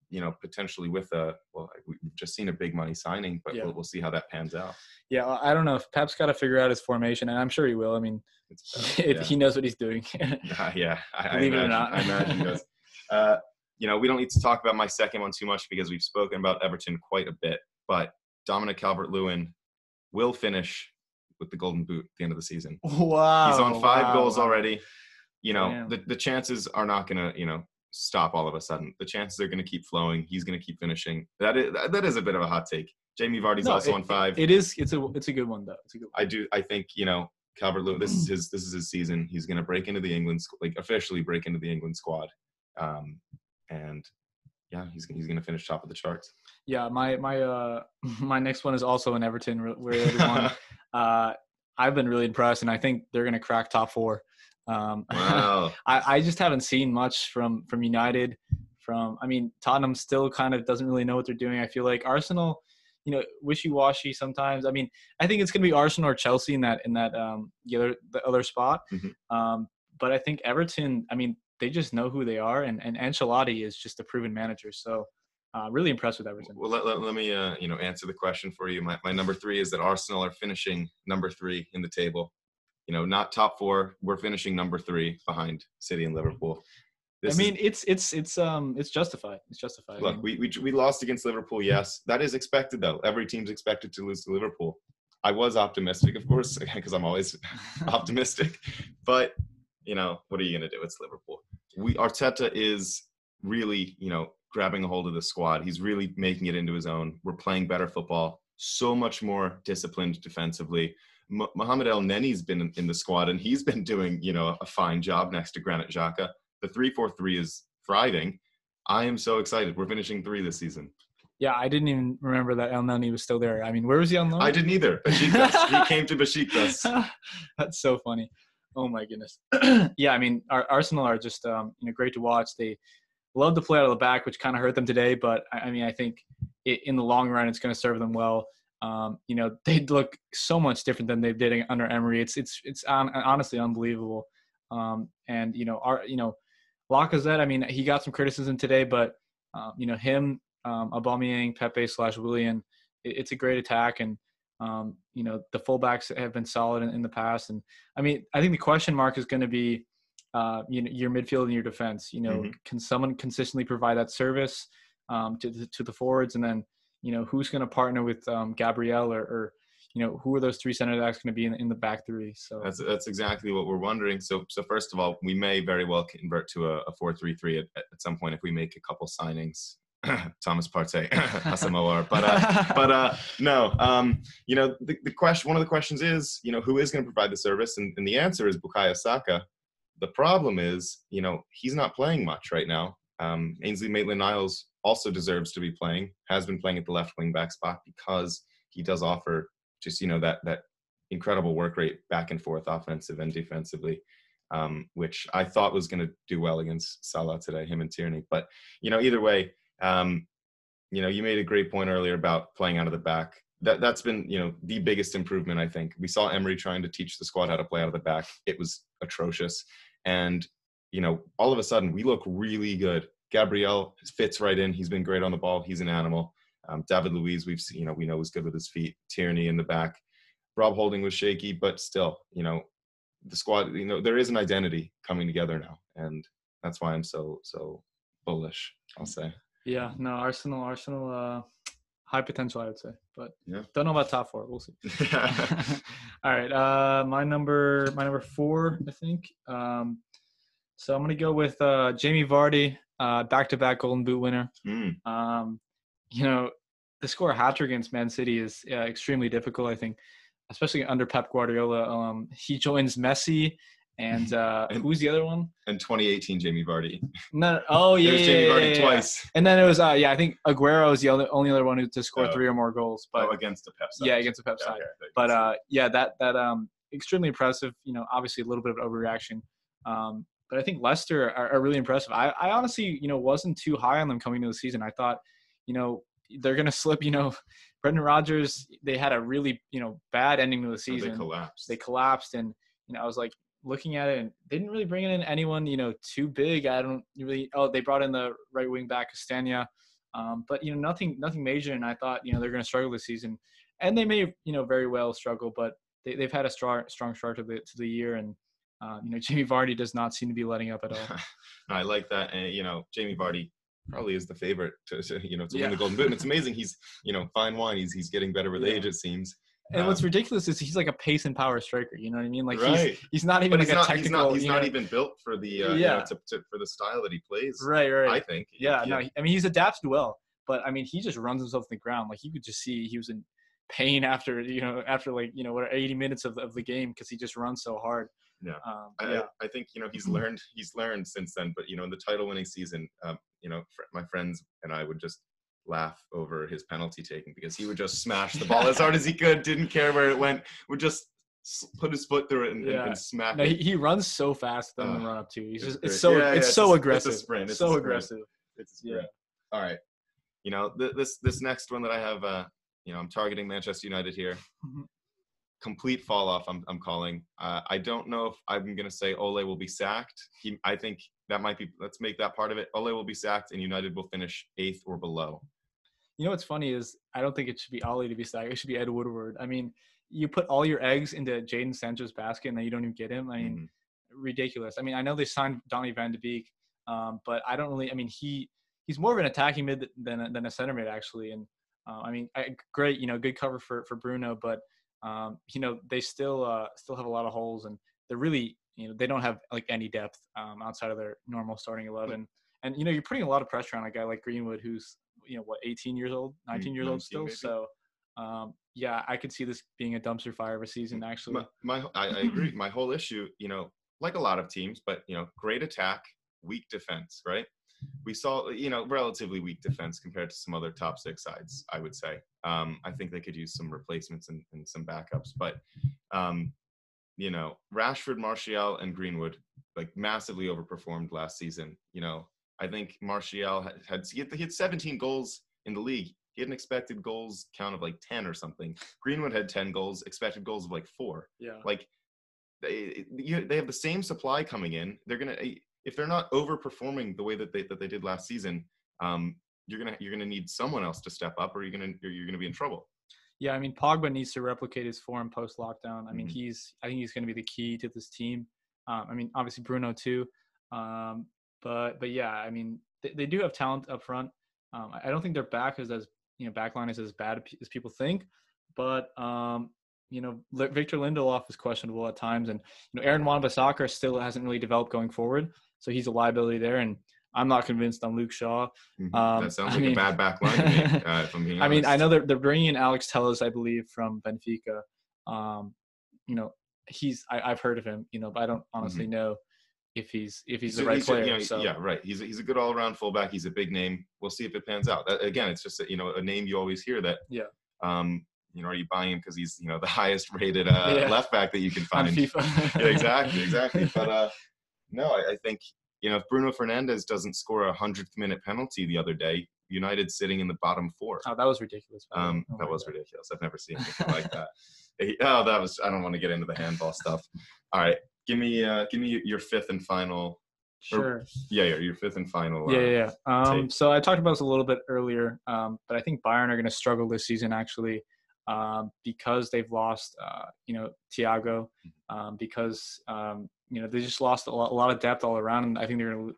you know, potentially with a, well, we've just seen a big money signing, but yeah. we'll, we'll see how that pans out. Yeah. I don't know if Pep's got to figure out his formation, and I'm sure he will. I mean, it's, uh, yeah. he knows what he's doing. uh, yeah. I, Believe I imagine, it or not. I imagine he does. Uh, you know, we don't need to talk about my second one too much because we've spoken about Everton quite a bit, but Dominic Calvert-Lewin will finish with the golden boot at the end of the season. Wow. He's on five wow, goals wow. already. You know, the, the chances are not going to, you know, stop all of a sudden. The chances are going to keep flowing. He's going to keep finishing. That is that is a bit of a hot take. Jamie Vardy's no, also it, on five. It is. It's a it's a good one though. It's a good one. I do. I think you know Calvert-Lewin. This is his this is his season. He's going to break into the England like officially break into the England squad, um, and yeah, he's he's going to finish top of the charts. Yeah, my my uh my next one is also in Everton where everyone. uh, I've been really impressed, and I think they're going to crack top four. Um, wow. I, I just haven't seen much from, from United from, I mean, Tottenham still kind of doesn't really know what they're doing. I feel like Arsenal, you know, wishy-washy sometimes. I mean, I think it's going to be Arsenal or Chelsea in that, in that, um, the other, the other spot. Mm-hmm. Um, but I think Everton, I mean, they just know who they are, and, and Ancelotti is just a proven manager. So, uh, really impressed with Everton. Well, let, let, let me, uh, you know, answer the question for you. My, my number three is that Arsenal are finishing number three in the table. You know, not top four. We're finishing number three behind City and Liverpool. This I mean, is, it's it's it's um it's justified. It's justified. Look, I mean, we we we lost against Liverpool. Yes, that is expected though. Every team's expected to lose to Liverpool. I was optimistic, of course, because I'm always optimistic. But you know, what are you gonna do? It's Liverpool. We Arteta is really you know grabbing a hold of the squad. He's really making it into his own. We're playing better football. So much more disciplined defensively. Mohamed El Neni's been in the squad, and he's been doing, you know, a fine job next to Granit Xhaka. The three four three is thriving. I am so excited. We're finishing three this season. Yeah, I didn't even remember that El Neni was still there. I mean, where was he on loan? I didn't either. Besiktas. He came to Besiktas. That's so funny. Oh, my goodness. Yeah, I mean, our Arsenal are just, um, you know, great to watch. They love to play out of the back, which kind of hurt them today. But, I mean, I think it, in the long run, it's going to serve them well. Um, you know, they look so much different than they did under Emery. It's it's it's um, honestly unbelievable. Um, and you know, our you know, Lacazette. I mean, he got some criticism today, but um, you know, him, um, Aubameyang, Pepe slash Willian. It, it's a great attack, and um, you know, the fullbacks have been solid in, in the past. And I mean, I think the question mark is going to be, uh, you know, your midfield and your defense. You know, mm-hmm. can someone consistently provide that service um, to the, to the forwards, and then. You know, who's going to partner with um, Gabriel or, or, you know, who are those three center backs going to be in, in the back three? So that's, that's exactly what we're wondering. So, so first of all, we may very well convert to a, a four three three at, at some point if we make a couple signings. Thomas Partey, Asamoah. But, uh, but uh, no, um, you know, the, the question, one of the questions is, you know, who is going to provide the service? And, and the answer is Bukayo Saka. The problem is, you know, he's not playing much right now. Um, Ainsley Maitland-Niles also deserves to be playing, has been playing at the left wing back spot because he does offer just, you know, that that incredible work rate back and forth offensive and defensively, um, which I thought was going to do well against Salah today, him and Tierney. But, you know, either way, um, you know, you made a great point earlier about playing out of the back. That, that's been, you know, the biggest improvement, I think. We saw Emery trying to teach the squad how to play out of the back. It was atrocious. And, you know, all of a sudden we look really good Gabriel fits right in. He's been great on the ball. He's an animal. Um, David Luiz, we've seen, you know, we know is good with his feet. Tierney in the back. Rob Holding was shaky, but still, you know, the squad, you know, there is an identity coming together now, and that's why I'm so so bullish, I'll say. Yeah, no, Arsenal, Arsenal, uh, high potential, I would say, but yeah. Don't know about top four. We'll see. All right, uh, my number, my number four, I think. Um, so I'm gonna go with uh, Jamie Vardy, uh, back-to-back Golden Boot winner. Mm. Um, you know, to score a hat trick against Man City is uh, extremely difficult, I think, especially under Pep Guardiola. Um, he joins Messi and, uh, and who's the other one? And twenty eighteen Jamie Vardy. No, oh yeah, Jamie yeah, Vardy yeah, twice. Yeah. And then it was uh, yeah, I think Aguero is the only, only other one who to score oh. three or more goals. But oh, against the Pep side. Yeah, against the Pep yeah, side. Yeah, but uh, yeah, that that um extremely impressive. You know, obviously a little bit of overreaction, um, but I think Leicester are, are really impressive. I, I honestly you know wasn't too high on them coming into the season. I thought you know. they're going to slip, you know, Brendan Rodgers, they had a really, you know, bad ending to the season. They collapsed. They collapsed. And, you know, I was like looking at it and they didn't really bring in anyone, you know, too big. I don't really, oh, they brought in the right wing back Castagna. Um, but, you know, nothing, nothing major. And I thought, you know, they're going to struggle this season, and they may, you know, very well struggle, but they, they've had a strong, strong start to the, to the year. And, uh, you know, Jamie Vardy does not seem to be letting up at all. I like that. And, you know, Jamie Vardy probably is the favorite to, to you know to yeah. win the Golden Boot, and it's amazing he's you know fine wine he's he's getting better with yeah. age, it seems. And um, what's ridiculous is he's like a pace and power striker, you know what I mean? Like right. he's he's not even but like not, a technical. He's not, he's not even built for the uh, yeah you know, to, to, for the style that he plays. Right, right. I think. Yeah, yeah, no, I mean he's adapted well, but I mean he just runs himself to the ground. Like you could just see he was in pain after you know after like you know what eighty minutes of of the game because he just runs so hard. Yeah, um, I, yeah. I think you know he's learned. He's learned since then. But you know, in the title-winning season, um, you know, fr- my friends and I would just laugh over his penalty taking because he would just smash the ball as hard as he could. Didn't care where it went. Would just put his foot through it and, yeah. and, and smack. No, it. He, he runs so fast on uh, the run-up too. He's just, it's so yeah, it's yeah, so it's aggressive. It's a sprint. It's, it's so sprint. aggressive. It's yeah. All right. You know th- this this next one that I have. Uh, you know, I'm targeting Manchester United here. Complete fall off, I'm I'm calling. Uh, I don't know if I'm gonna say Ole will be sacked. He, I think that might be. Let's make that part of it. Ole will be sacked, and United will finish eighth or below. You know what's funny is I don't think it should be Ole to be sacked. It should be Ed Woodward. I mean, you put all your eggs into Jadon Sancho's basket, and then you don't even get him. I mean, mm-hmm. ridiculous. I mean, I know they signed Donny van de Beek, um, but I don't really. I mean, he he's more of an attacking mid than a, than a center mid actually. And uh, I mean, I, great, you know, good cover for for Bruno, but. Um, you know, they still uh, still have a lot of holes, and they're really, you know, they don't have like any depth um, outside of their normal starting eleven. And, you know, you're putting a lot of pressure on a guy like Greenwood, who's, you know, what, eighteen years old, nineteen years old still. Maybe. So, um, yeah, I could see this being a dumpster fire of a season, actually. My, my I, I agree. My whole issue, you know, like a lot of teams, but, you know, great attack, weak defense, right? We saw, you know, relatively weak defense compared to some other top six sides, I would say. Um, I think they could use some replacements and, and some backups. But, um, you know, Rashford, Martial, and Greenwood, like, massively overperformed last season. You know, I think Martial had, had – he had seventeen goals in the league. He had an expected goals count of, like, ten or something. Greenwood had ten goals, expected goals of, like, four. Yeah. Like, they, they have the same supply coming in. They're going to – if they're not overperforming the way that they that they did last season, um, you're gonna you're gonna need someone else to step up, or you're gonna you're, you're gonna be in trouble. Yeah, I mean, Pogba needs to replicate his form post lockdown. I mean, mm-hmm. he's I think he's gonna be the key to this team. Um, I mean, obviously Bruno too, um, but but yeah, I mean, they, they do have talent up front. Um, I don't think their back is as you know backline is as bad as people think, but. Um, You know, Victor Lindelof is questionable at times, and you know Aaron Wan-Bissaka still hasn't really developed going forward, so he's a liability there. And I'm not convinced on Luke Shaw. Um, that sounds I like mean, a bad back line. To me, uh, if I'm being I honest. mean, I know they're they're bringing in Alex Telles, I believe, from Benfica. Um, you know, he's I, I've heard of him. You know, but I don't honestly mm-hmm. know if he's if he's, he's the right he's player. A, you know, so. Yeah, right. He's a, he's a good all around fullback. He's a big name. We'll see if it pans out. That, again, it's just a, you know a name you always hear that. Yeah. Um, You know, are you buying him because he's, you know, the highest rated uh, yeah. left back that you can find? On FIFA. yeah, exactly, exactly. But, uh, no, I, I think, you know, if Bruno Fernandes doesn't score a hundredth-minute penalty the other day, United's sitting in the bottom four. Oh, that was ridiculous. Um, oh, that was God. ridiculous. I've never seen anything like that. Oh, that was – I don't want to get into the handball stuff. All right, give me uh, give me your fifth and final Sure. Or, yeah, your fifth and final. Yeah, uh, yeah. Um, take. So I talked about this a little bit earlier, um, but I think Bayern are going to struggle this season actually, um, because they've lost, uh, you know, Thiago, um, because um, you know they just lost a lot, a lot of depth all around, and I think they're going to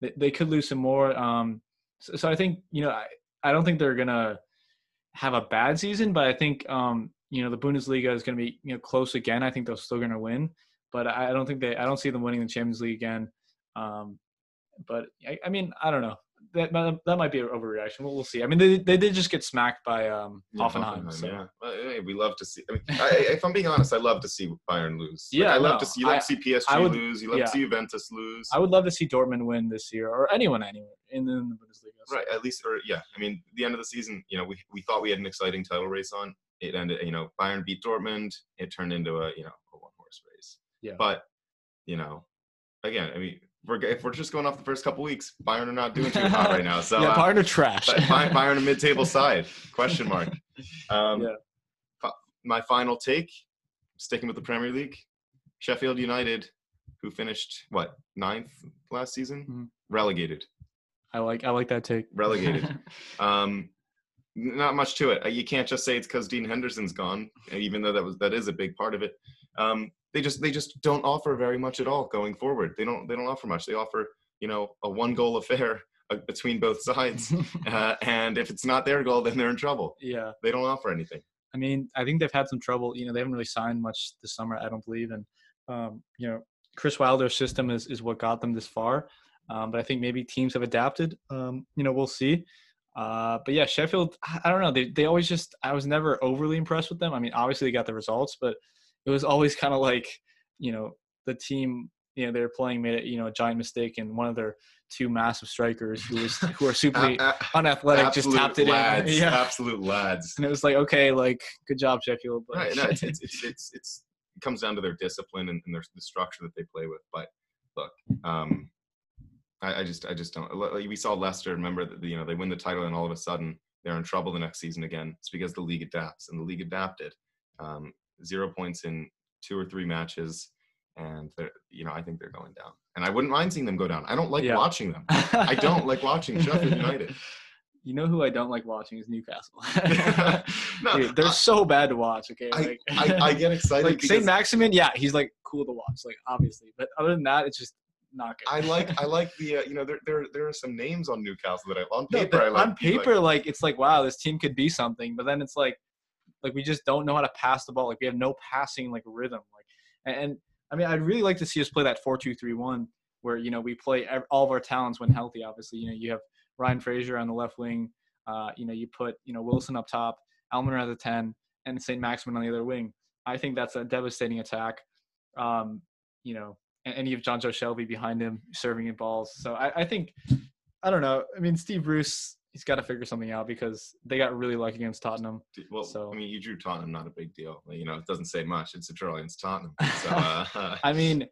they, they could lose some more. Um, so, so I think you know I, I don't think they're going to have a bad season, but I think um, you know the Bundesliga is going to be you know close again. I think they're still going to win, but I don't think they I don't see them winning the Champions League again. Um, but I, I mean, I don't know. That that might be an overreaction. We'll, we'll see. I mean, they they did just get smacked by um, yeah, Hoffenheim. Hoffenheim so. Yeah, well, hey, we love to see. I mean, I, if I'm being honest, I love to see Bayern lose. Yeah, like, I love no, to see. You love I, to see PSG would, lose. You love yeah. to see Juventus lose. I would love to see Dortmund win this year, or anyone, anyone in, in the Bundesliga. So. Right, at least, or yeah. I mean, the end of the season, you know, we we thought we had an exciting title race on. It ended, you know, Bayern beat Dortmund. It turned into a you know a one horse race. Yeah, but you know. Again, I mean, we're, if we're just going off the first couple weeks, Bayern are not doing too hot right now. So yeah, Bayern uh, are trash. Bayern are mid-table side, question mark. Um, yeah. f- my final take, sticking with the Premier League, Sheffield United, who finished, what, ninth last season? Mm-hmm. Relegated. I like I like that take. Relegated. um, not much to it. You can't just say it's because Dean Henderson's gone, even though that was that is a big part of it. Um, They just they just don't offer very much at all going forward. They don't they don't offer much. They offer you know a one goal affair between both sides, uh, and if it's not their goal, then they're in trouble. Yeah, they don't offer anything. I mean, I think they've had some trouble. You know, they haven't really signed much this summer, I don't believe. And um, you know, Chris Wilder's system is is what got them this far. Um, but I think maybe teams have adapted. Um, you know, we'll see. Uh, but yeah, Sheffield. I don't know. They they always just. I was never overly impressed with them. I mean, obviously they got the results, but. It was always kind of like, you know, the team, you know, they were playing made, you know, a giant mistake. And one of their two massive strikers who was who are super uh, unathletic just tapped it lads, in. Yeah. Absolute lads. And it was like, okay, like, good job, Sheffield. But right, no, it's, it's, it's, it's, it's, it comes down to their discipline and, and their, the structure that they play with. But, look, um, I, I just I just don't. We saw Leicester, remember, that you know, they win the title and all of a sudden they're in trouble the next season again. It's because the league adapts, and the league adapted. Um, Zero points in two or three matches, and they're, you know, I think they're going down. And I wouldn't mind seeing them go down. I don't like yeah. watching them. I don't like watching Sheffield United. You know who I don't like watching is Newcastle. no, Dude, they're I, so bad to watch. Okay, I, like, I, I get excited. Like Saint Maximin, yeah, he's like cool to watch, like obviously. But other than that, it's just not good. I like I like the uh, you know there there there are some names on Newcastle that I on paper no, I like. On paper, like, like it's like wow, this team could be something. But then it's like. Like, we just don't know how to pass the ball. Like, we have no passing, like, rhythm. Like, and, and I mean, I'd really like to see us play that four two three one where, you know, we play ev- all of our talents when healthy, obviously. You know, you have Ryan Fraser on the left wing. Uh, you know, you put, you know, Wilson up top, Almiron at the ten, and Saint Maximin on the other wing. I think that's a devastating attack. Um, you know, and, and you have Jonjo Shelvey behind him serving in balls. So, I, I think, I don't know. I mean, Steve Bruce – he's got to figure something out because they got really lucky against Tottenham. Well, so. I mean, you drew Tottenham, not a big deal. You know, it doesn't say much. It's a draw against Tottenham. So, uh, I mean,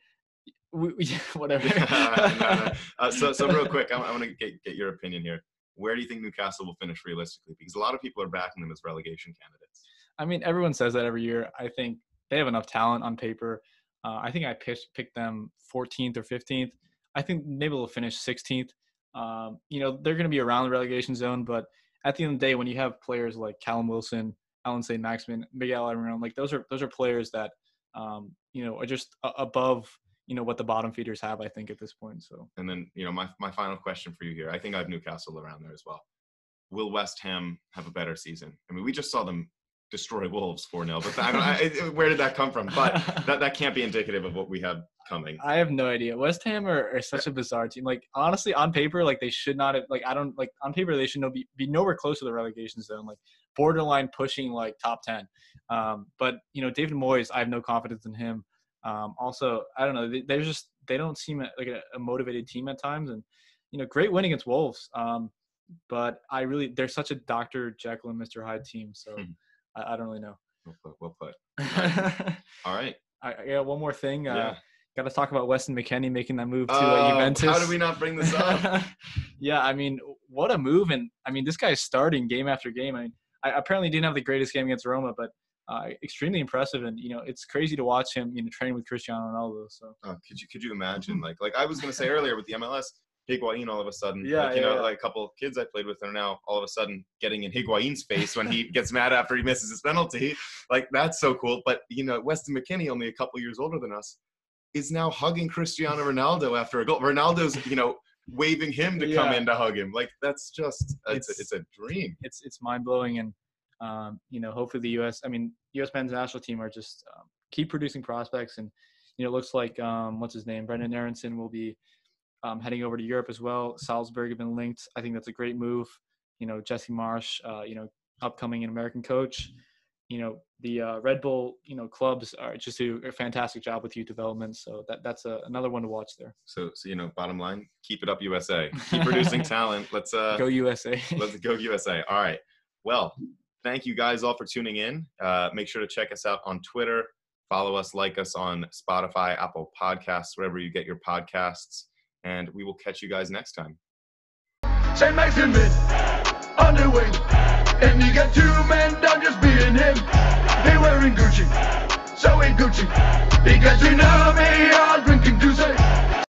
we, we, whatever. uh, no, no. Uh, so, so real quick, I, I want to get, get your opinion here. Where do you think Newcastle will finish realistically? Because a lot of people are backing them as relegation candidates. I mean, everyone says that every year. I think they have enough talent on paper. Uh, I think I picked, picked them fourteenth or fifteenth. I think maybe they'll finish sixteenth. Um, you know, they're going to be around the relegation zone, but at the end of the day, when you have players like Callum Wilson, Allan Saint Maximin, Miguel Almiron, like those are, those are players that, um, you know, are just above, you know, what the bottom feeders have, I think, at this point. So, and then, you know, my, my final question for you here, I think I have Newcastle around there as well. Will West Ham have a better season? I mean, we just saw them destroy Wolves four nil, but I don't, I, where did that come from? But that, that can't be indicative of what we have coming. I have no idea. West Ham are, are such a bizarre team. Like, honestly, on paper, like, they should not have, like, I don't, like, on paper, they should no, be, be nowhere close to the relegation zone, like, borderline pushing, like, top ten. Um, but, you know, David Moyes, I have no confidence in him. Um, also, I don't know, they, they're just, they don't seem like a, a motivated team at times. And, you know, great win against Wolves. Um, but I really, they're such a Doctor Jekyll and Mister Hyde team. So, hmm. I don't really know. We'll put. We'll put. All right. All right. I, I got one more thing. Uh, yeah. Got to talk about Weston McKennie making that move to uh, Juventus. How did we not bring this up? Yeah, I mean, what a move. And, I mean, this guy's starting game after game. I mean, I apparently didn't have the greatest game against Roma, but uh, extremely impressive. And, you know, it's crazy to watch him, you know, train with Cristiano Ronaldo. So oh, could you, could you imagine like, like I was going to say earlier with the M L S, Higuain all of a sudden, yeah, like, you yeah, know, yeah. like a couple of kids I played with are now all of a sudden getting in Higuain's face when he gets mad after he misses his penalty. Like, that's so cool. But, you know, Weston McKennie, only a couple years older than us, is now hugging Cristiano Ronaldo after a goal. Ronaldo's, you know, waving him to yeah. come in to hug him. Like, that's just, it's, it's, a, it's a dream. It's, it's mind blowing. And, um, you know, hopefully the U S, I mean, U S men's national team are just um, keep producing prospects. And, you know, it looks like, um, what's his name? Brendan Aronson will be um, heading over to Europe as well. Salzburg have been linked. I think that's a great move. You know, Jesse Marsh, uh, you know, upcoming an American coach. You know, the uh, Red Bull, you know, clubs are just do a fantastic job with youth development. So that, that's a, another one to watch there. So, so, you know, bottom line, keep it up, U S A. Keep producing talent. Let's uh, go U S A. Let's go U S A. All right. Well, thank you guys all for tuning in. Uh, make sure to check us out on Twitter. Follow us, like us on Spotify, Apple Podcasts, wherever you get your podcasts. And we will catch you guys next time. Saint Maximin, on the wing. And you got two men down just beating him. They wearing Gucci, so ain't Gucci. Because we know me all.